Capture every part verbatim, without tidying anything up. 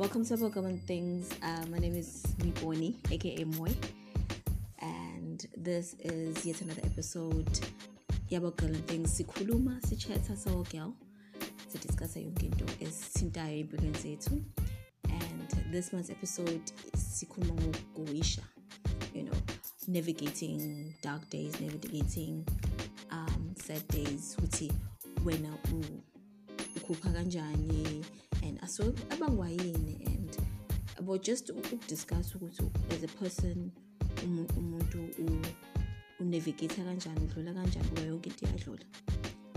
Welcome to Yabogalam Things. Uh, my name is Miponi, aka Moy, and this is yet another episode. Yabogalam Things. Sikhuluma, sicheta sokyo, to discuss yonke into esithintayo impilo zethu. And this month's episode is sikhuluma ngokuisha. You know, navigating dark days, navigating um, sad days. Uthi wena u ukhupha kanjani? And also about wayini, and about just to discuss as a person, umuntu navigate kanjani, udlula kanjani kuyo yonke into eyadlula.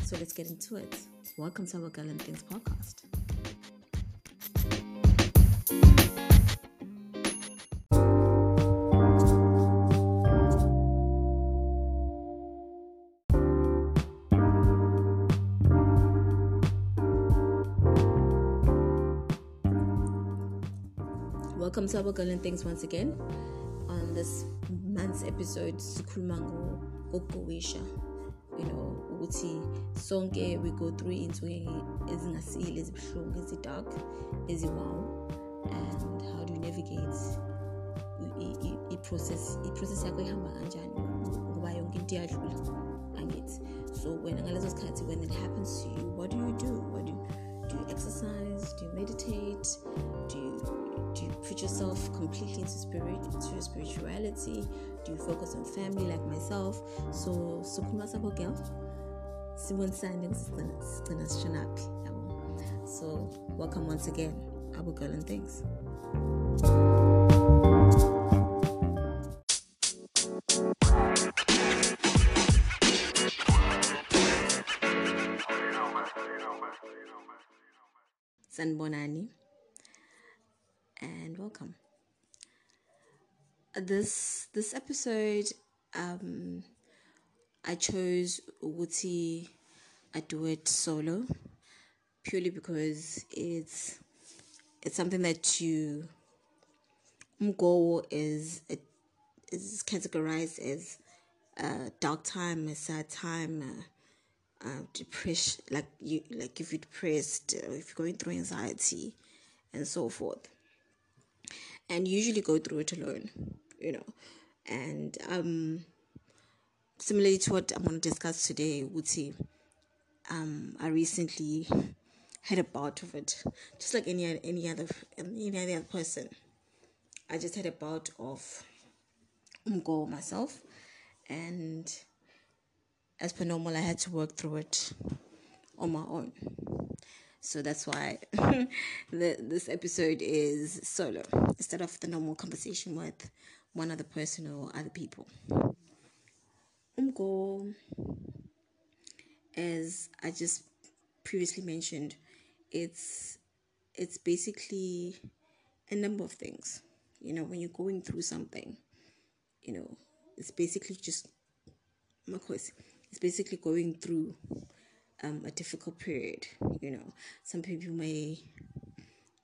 So let's get into it. Welcome to our Yabogalam Things podcast. Welcome to Yabogalam Things once again. On this month's episode, sikhuluma ngokuisha. You know, ukuthi sonke we go through into ezingasile, ezibuhlungu, ezidark, eziwow, and how do you navigate i process i process yakho ihamba kanjani ngoba yonke into iyadlula angithi. So when ngalezo sikhathi when it happens to you, what do you do? What do you, do you exercise? Do you meditate? Do you Do you put yourself completely into spirit, into spirituality? Do you focus on family like myself? So, so So, welcome once again, Yabogalam Things. Sanbonani. And welcome. This this episode, um, I chose Uguti a duet solo purely because it's it's something that you Mgo is is categorized as uh, dark time, a sad time, uh, uh, depression. Like you like if you're depressed, or if you're going through anxiety, and so forth. And usually go through it alone, you know. And um, similarly to what I'm going to discuss today, Uti, um, I recently had a bout of it, just like any any other any other person. I just had a bout of umgo myself, and as per normal, I had to work through it on my own. So that's why the, this episode is solo, instead of the normal conversation with one other person or other people. Umgo, as I just previously mentioned, it's it's basically a number of things. You know, when you're going through something, you know, it's basically just, of course, it's basically going through Um, a difficult period. You know, some people may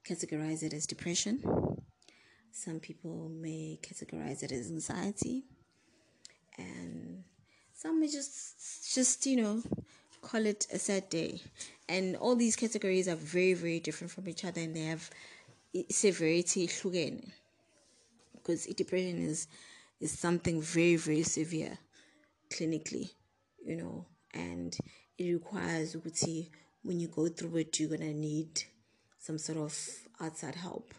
categorize it as depression, some people may categorize it as anxiety, and some may just just you know call it a sad day. And all these categories are very very different from each other, and they have severity hlukene, because depression is is something very very severe clinically, you know, and it requires, when you go through it, you're going to need some sort of outside help,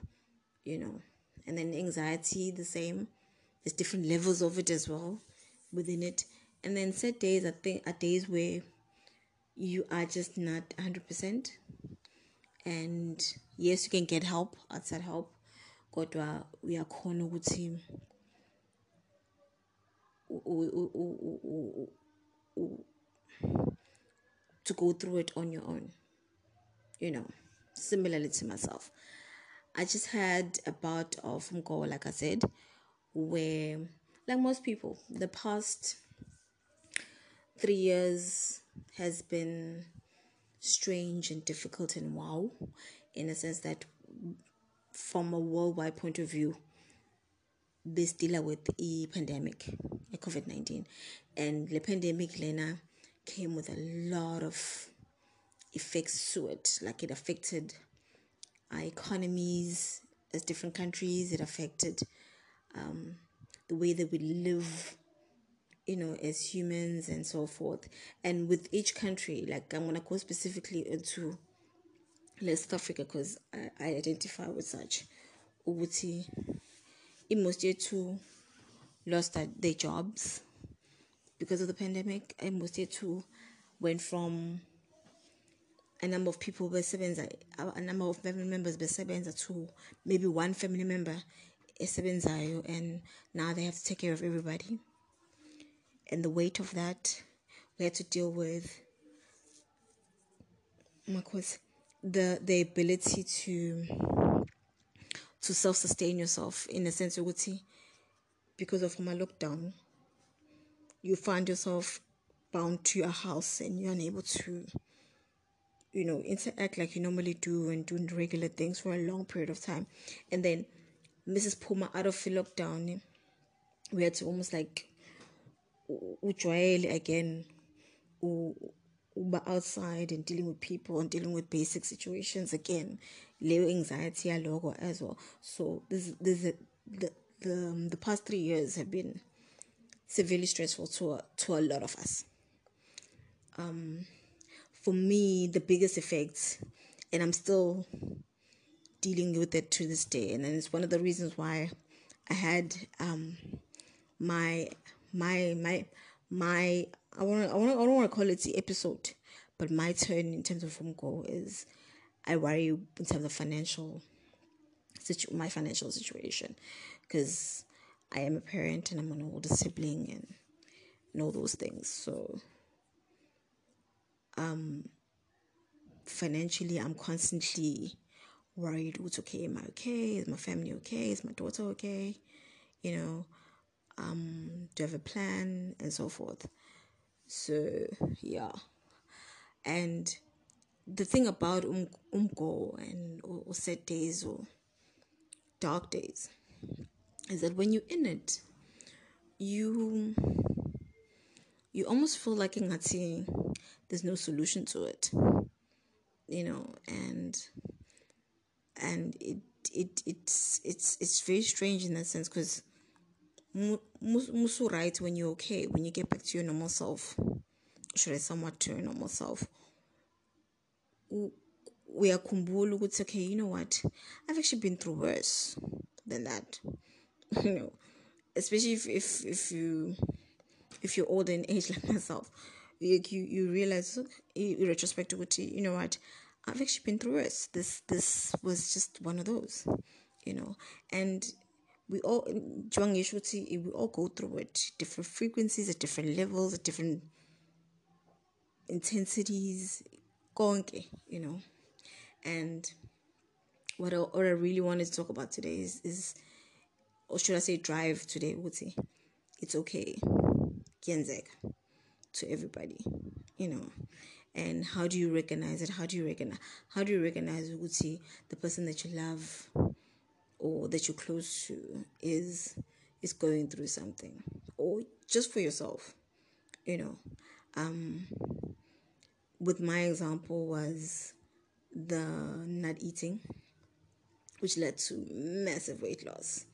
you know. And then anxiety, the same. There's different levels of it as well within it. And then sad days are, th- are days where you are just not one hundred percent. And yes, you can get help, outside help. God, we are calling with him. To go through it on your own, you know. Similarly to myself, I just had a bout of umgo, like I said, where, like most people, the past three years has been strange and difficult and wow, in a sense that from a worldwide point of view, they still with the pandemic, the covid nineteen, and the pandemic, Lena. Came with a lot of effects to it. Like it affected our economies as different countries. It affected um, the way that we live, you know, as humans and so forth. And with each country, like I'm going to go specifically into West Africa because I, I identify with such. Ubuti, most yetu lost their jobs because of the pandemic. Most yetu went from a number of people, a number of family members, to maybe one family member, and now they have to take care of everybody. And the weight of that, we had to deal with, the the ability to to self-sustain yourself, in a sense, because of my lockdown, you find yourself bound to your house and you're unable to, you know, interact like you normally do and doing regular things for a long period of time. And then Missus Puma, out of the lockdown, we had to almost like again outside and dealing with people and dealing with basic situations again, low anxiety as well. So this this the the the past three years have been severely stressful to a, to a lot of us. Um, for me, the biggest effects, and I'm still dealing with it to this day, and it's one of the reasons why I had um my my my my I want I want I don't want to call it the episode, but my turn in terms of home goal is I worry in terms of financial situ my financial situation, because I am a parent and I'm an older sibling and, and all those things. So um financially I'm constantly worried. What's okay? Am I okay? Is my family okay? Is my daughter okay? You know. Um, do you have a plan and so forth? So yeah, and the thing about um umgo and or, or sad days or dark days is that when you're in it, you you almost feel like there's no solution to it, you know, and and it it it's it's it's very strange in that sense, because musu right when you're okay, when you get back to your normal self, should I somewhat to your normal self, we are kumbulu. It's okay, you know what? I've actually been through worse than that, you know, especially if if, if you if you're older in age like myself, you you, you realize in retrospect, you know what? I've actually been through worse. This this was just one of those, you know, and. We all, we all go through it, different frequencies, at different levels, at different intensities, you know. And what I, what I really wanted to talk about today is, is, or should I say drive today, it's okay, to everybody, you know. And how do you recognize it? How do you recognize, how do you recognize the person that you love or that you're close to is is going through something, or just for yourself, you know? Um, with my example was the not eating, which led to massive weight loss,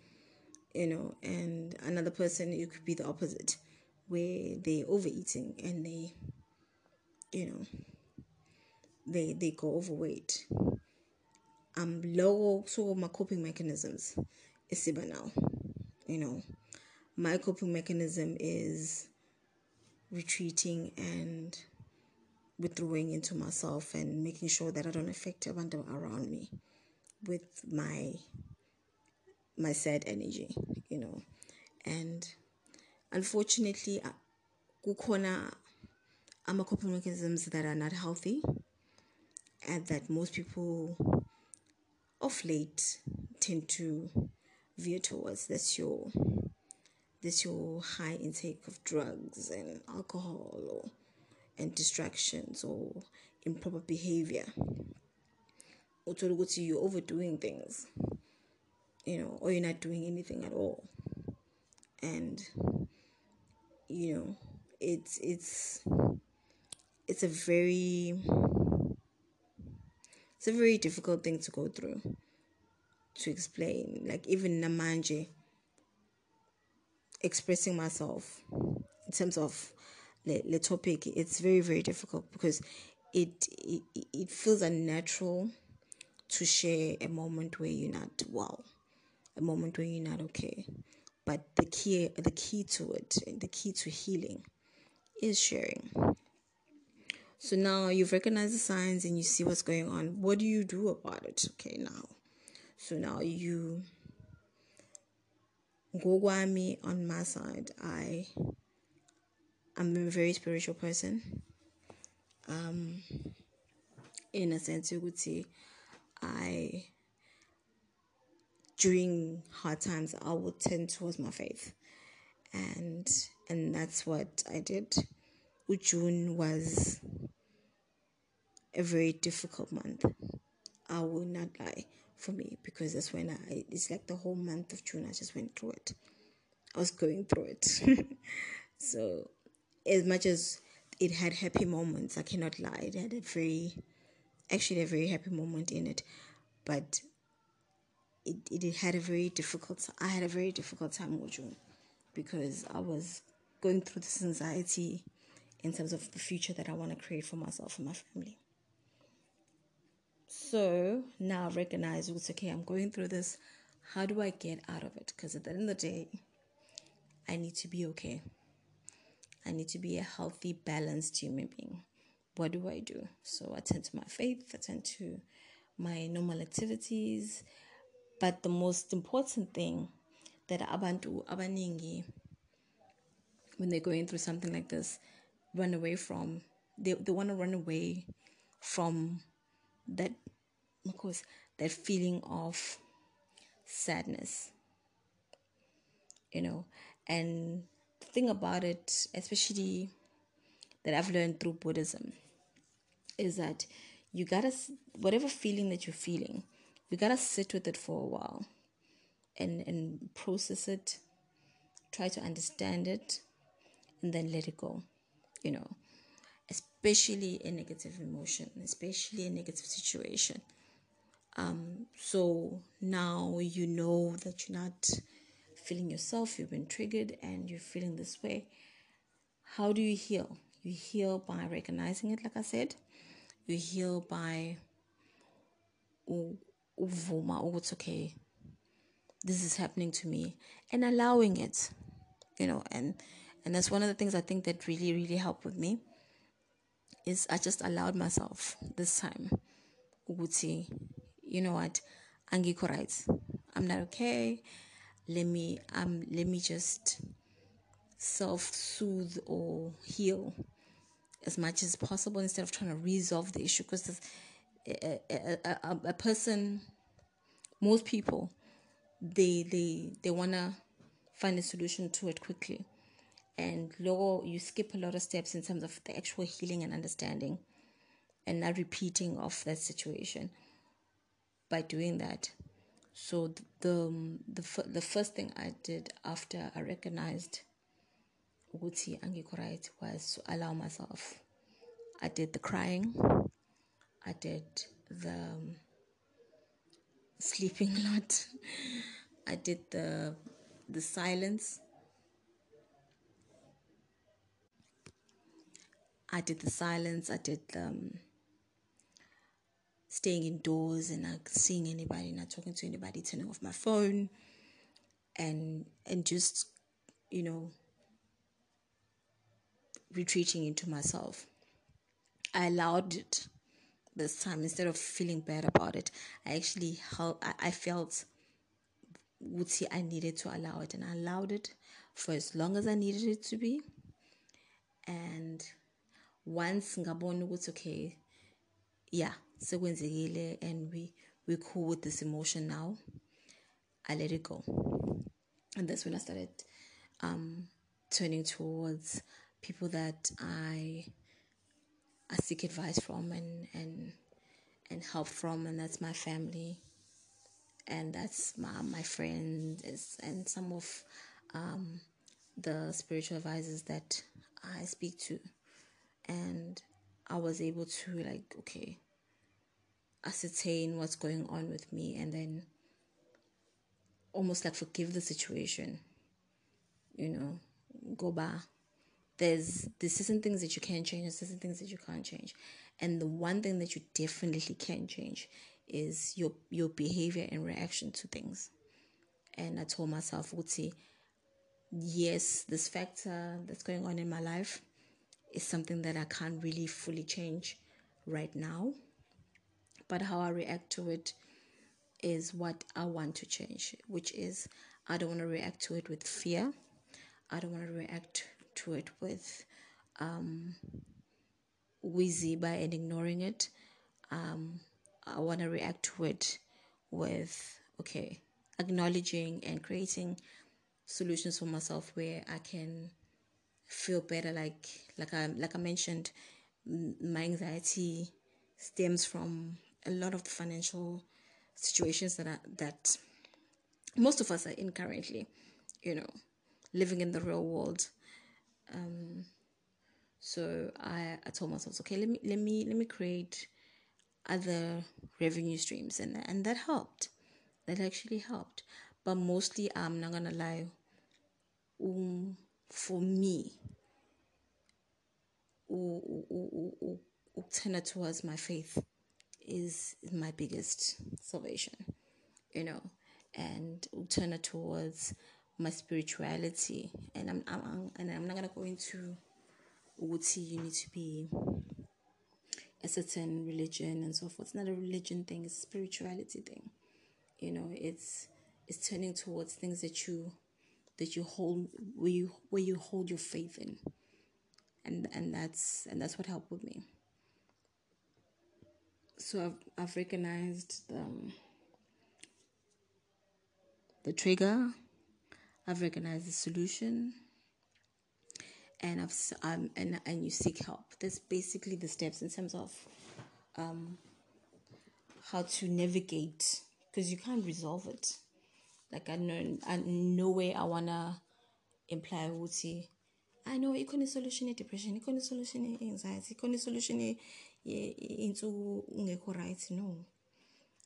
you know, and another person, it could be the opposite, where they're overeating and they, you know, they they go overweight. Um, low, so my coping mechanisms is banal. You know, my coping mechanism is retreating and withdrawing into myself and making sure that I don't affect everyone around me with my my sad energy, you know. And unfortunately, I'm a coping mechanisms that are not healthy and that most people of late tend to veer towards. That's your that's your high intake of drugs and alcohol or and distractions or improper behavior. Or to you're overdoing things, you know, or you're not doing anything at all. And you know, it's it's it's a very It's a very difficult thing to go through, to explain. Like even Namanje, expressing myself in terms of the, the topic, it's very, very difficult because it, it it feels unnatural to share a moment where you're not well, a moment where you're not okay. But the key, the key to it, the key to healing is sharing. So now you've recognized the signs and you see what's going on. What do you do about it? Okay, now. So now you go me on my side. I I'm a very spiritual person. Um in a sense you would say I during hard times I would turn towards my faith. And and that's what I did. June was a very difficult month. I will not lie, for me, because that's when I, it's like the whole month of June, I just went through it. I was going through it. So as much as it had happy moments, I cannot lie, it had a very, actually a very happy moment in it, but it, it, it had a very difficult, I had a very difficult time with June, because I was going through this anxiety in terms of the future that I want to create for myself and my family. So now I recognize it's okay, I'm going through this. How do I get out of it? Because at the end of the day, I need to be okay. I need to be a healthy, balanced human being. What do I do? So I tend to my faith, I tend to my normal activities. But the most important thing that abantu abaningi, when they're going through something like this, run away from, they they want to run away from that, of course, that feeling of sadness, you know. And the thing about it, especially that I've learned through Buddhism, is that you gotta, whatever feeling that you're feeling, you gotta sit with it for a while and and process it, try to understand it, and then let it go. You know, especially a negative emotion, especially a negative situation. Um, so now you know that you're not feeling yourself, you've been triggered and you're feeling this way. How do you heal? You heal by recognizing it, like I said. You heal by, oh, it's okay, this is happening to me, and allowing it, you know, and And that's one of the things I think that really, really helped with me, is I just allowed myself this time. Uguti, you know what? Angikho right. I'm not okay. Let me um let me just self-soothe or heal as much as possible instead of trying to resolve the issue. Because a, a, a, a person, most people, they they they wanna find a solution to it quickly. And logo, you skip a lot of steps in terms of the actual healing and understanding and not repeating of that situation by doing that. So the the, the first thing I did after I recognized ukuthi angikho right was to allow myself. I did the crying. I did the sleeping a lot. I did the the silence. I did the silence, I did um, staying indoors and not seeing anybody, not talking to anybody, turning off my phone, and and just, you know, retreating into myself. I allowed it this time. Instead of feeling bad about it, I actually held, I, I felt, would see I needed to allow it, and I allowed it for as long as I needed it to be. And once ngabona ukuthi okay, yeah, sekwenzekile and we we cool with this emotion now, I let it go. And that's when I started um turning towards people that I I seek advice from and and and help from, and that's my family, and that's my my friends, and some of um the spiritual advisors that I speak to. And I was able to, like, okay, ascertain what's going on with me, and then almost like forgive the situation, you know, go back. There's, there's certain things that you can change, there's certain things that you can't change. And the one thing that you definitely can change is your your behavior and reaction to things. And I told myself, Uti, yes, this factor that's going on in my life is something that I can't really fully change right now. But how I react to it is what I want to change, which is I don't want to react to it with fear. I don't want to react to it with um, wheezy by and ignoring it. Um, I want to react to it with, okay, acknowledging and creating solutions for myself where I can feel better. Like like I, like I mentioned, my anxiety stems from a lot of the financial situations that are, that most of us are in currently, you know, living in the real world. Um, so I, I told myself, okay, let me let me let me create other revenue streams, and and that helped. That actually helped. But mostly, I'm not gonna lie, um, for me, turn towards my faith is my biggest salvation, you know, and turn towards my spirituality. And I'm, I'm, I'm and I'm not gonna go into Uti, you need to be a certain religion and so forth. It's not a religion thing, it's a spirituality thing. You know, it's it's turning towards things that you that you hold where you where you hold your faith in. And and that's and that's what helped with me. So I've I've recognized the, um, the trigger. I've recognized the solution, and I've um, and and you seek help. That's basically the steps in terms of um, how to navigate, because you can't resolve it. Like I know, I no way I wanna imply Uti. I know you can't solution depression, you can't solution anxiety, you can't solution into ungekho right. No,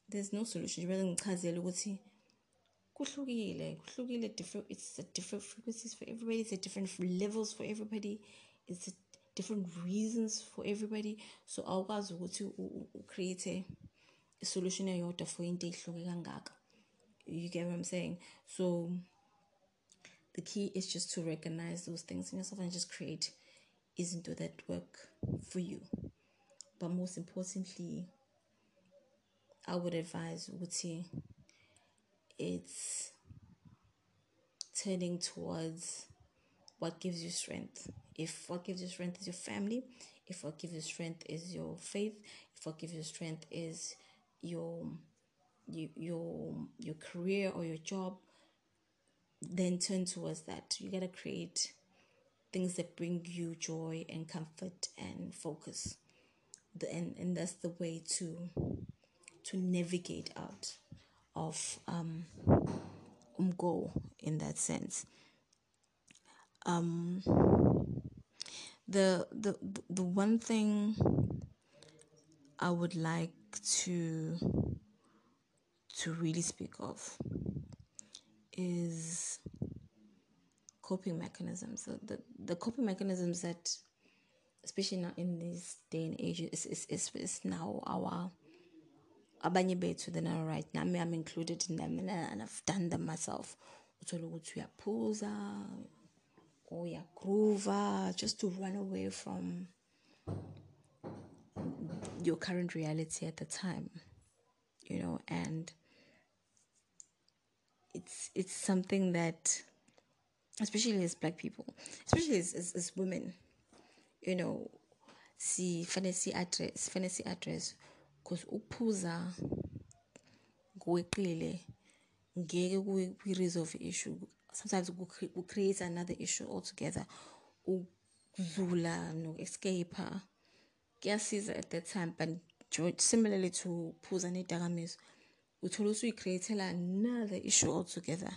there's no solution. Rather than chazela Uti. It's a different frequencies for everybody. It's a different levels for everybody. It's a different reasons for everybody. So I was able to create a solution for it. You get what I'm saying? So the key is just to recognize those things in yourself and just create isn't do that work for you. But most importantly, I would advise Uti, it's turning towards what gives you strength. If what gives you strength is your family, if what gives you strength is your faith, if what gives you strength is your your your, your career or your job, then turn towards that. You gotta create things that bring you joy and comfort and focus. The, and, and that's the way to to navigate out of um umgo in that sense. Um the the the one thing I would like to to really speak of is coping mechanisms. So the, the coping mechanisms that, especially now in this day and age, is is is, is now our abanye bethu than I right now. I'm included in them, and I've done them myself. Utolokuthi uyaphuza or uyagroover just to run away from your current reality at the time, you know. And it's it's something that, especially as Black people, especially as as, as women, you know, see fantasy address fantasy address. Because uphuza ngokweqile ngeke ku resolve issue. Sometimes we create another issue altogether. Uzula no escaper. Kuyasiza at that time, but similarly to phuza nedakamizwa, uthola ukuthi create another issue altogether.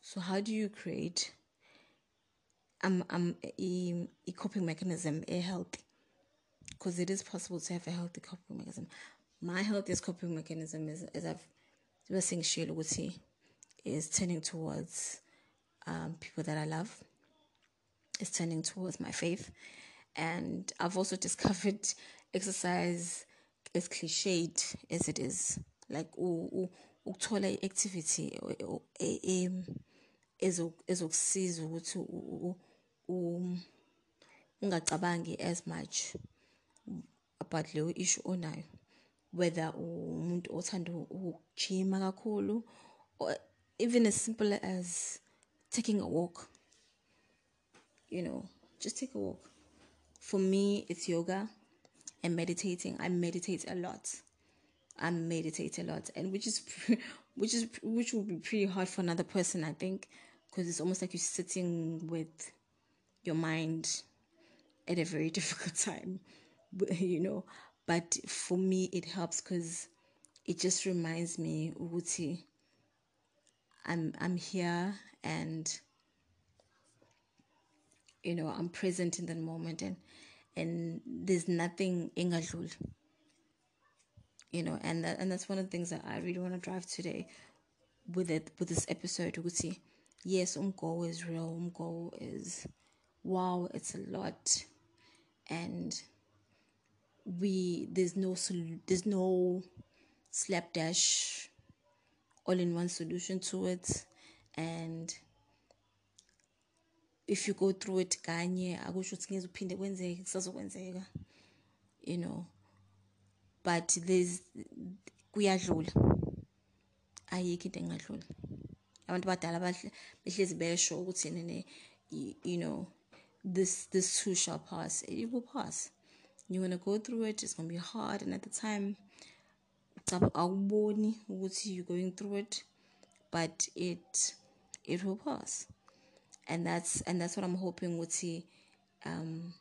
So how do you create um um a, a coping mechanism, a healthy? Because it is possible to have a healthy coping mechanism. My healthiest coping mechanism is, as I've been saying, is turning towards um, people that I love. It's turning towards my faith. And I've also discovered exercise is cliched as it is. Like, oh, ukuthola activity ezokusiza ukuthi ungacabangi as much about leyo issue onayo, whether umuntu othanda ukujima kakhulu, or even as simple as taking a walk. You know, just take a walk. For me, it's yoga and meditating. I meditate a lot. I meditate a lot, and which is which is which will be pretty hard for another person, I think, because it's almost like you're sitting with your mind at a very difficult time, you know. But for me, it helps because it just reminds me, Uguti, I'm I'm here, and you know, I'm present in that moment, and and there's nothing engadluli. You know, and that, and that's one of the things that I really want to drive today with it, with this episode. You could see, yes, umgo is real, umgo is, wow, it's a lot, and we there's no there's no slapdash, all in one solution to it, and if you go through it, kanye, I go shooting upinde kwenzeka, kusazokwenzeka, you know. But there's kuyadlula, ayikho into engadluli. Abantu badala behlezi besho ukuthi nene, you know, this this too shall pass. It will pass. You're gonna go through it. It's gonna be hard, and at the time, awuboni ukuthi you're going through it, but it it will pass. And that's and that's what I'm hoping ukuthi um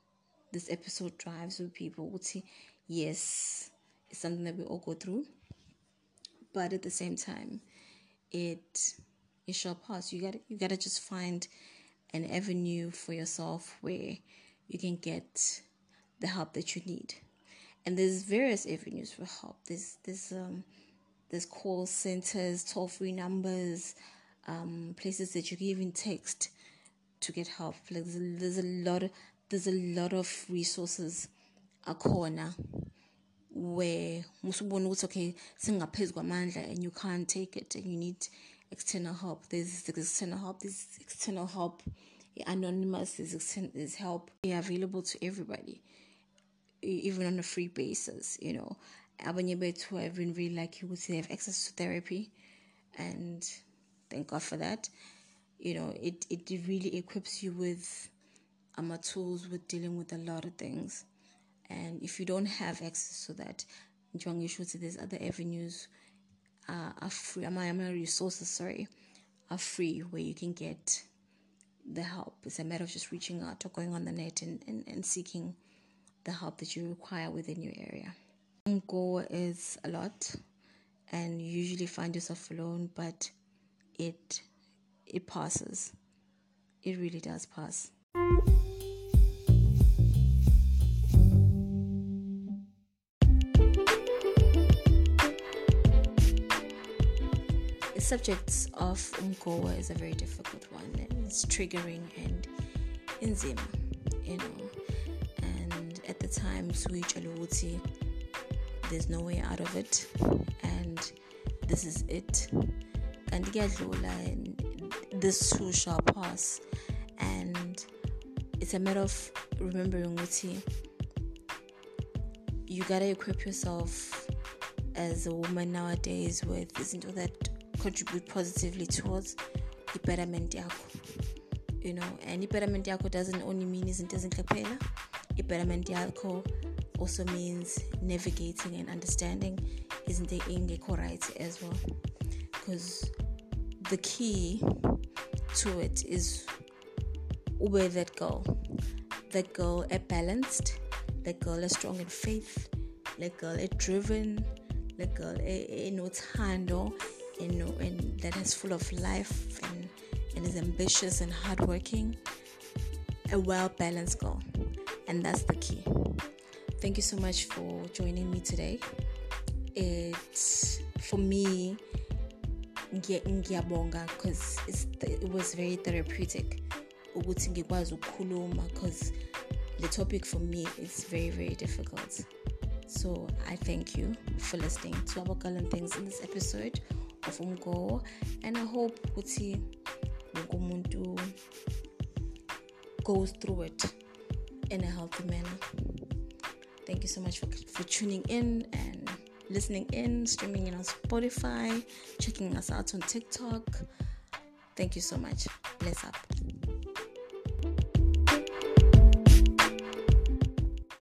this episode drives with people. Ukuthi yes, it's something that we all go through, but at the same time, it it shall pass. You gotta you gotta just find an avenue for yourself where you can get the help that you need. And there's various avenues for help. There's there's um there's call centers, toll free numbers, um places that you can even text to get help. Like there's, there's a lot of, there's a lot of resources. A corner where okay, and you can't take it and you need external help. There's external help, there's external help, anonymous, there's, external, there's help available to everybody, even on a free basis, you know. I've been really lucky to have access to therapy, and thank God for that. You know, it, it really equips you with um, tools with dealing with a lot of things. And if you don't have access to that, there's other avenues, uh, are free. My resources, sorry, are free where you can get the help. It's a matter of just reaching out or going on the net and, and, and seeking the help that you require within your area. Go is a lot, and you usually find yourself alone, but it it passes. It really does pass. The subject of umgowa is a very difficult one. It's triggering and inzima, you know. And at the time, there's no way out of it, and this is it. And this too shall pass. And it's a matter of remembering uthi. You gotta equip yourself as a woman nowadays with isn't all that contribute positively towards the betterment yakho, you know. And the betterment yakho doesn't only mean isn't doesn't kapela. The betterment yakho also means navigating and understanding isn't the ingekho right as well, because the key to it is ube that girl, that girl is balanced, that girl is strong in faith, that girl is driven, that girl is no handle. You know, and that is full of life and, and is ambitious and hardworking, a well-balanced girl, and that's the key. Thank you so much for joining me today. it, for me, because it was very therapeutic. Because the topic for me is very, very difficult. So I thank you for listening to Yabogalam Things in this episode of Umgo. And I hope Uti Mugumuntu goes through it in a healthy manner. Thank you so much for, for tuning in and listening in, streaming in on Spotify, checking us out on TikTok. Thank you so much. Bless up.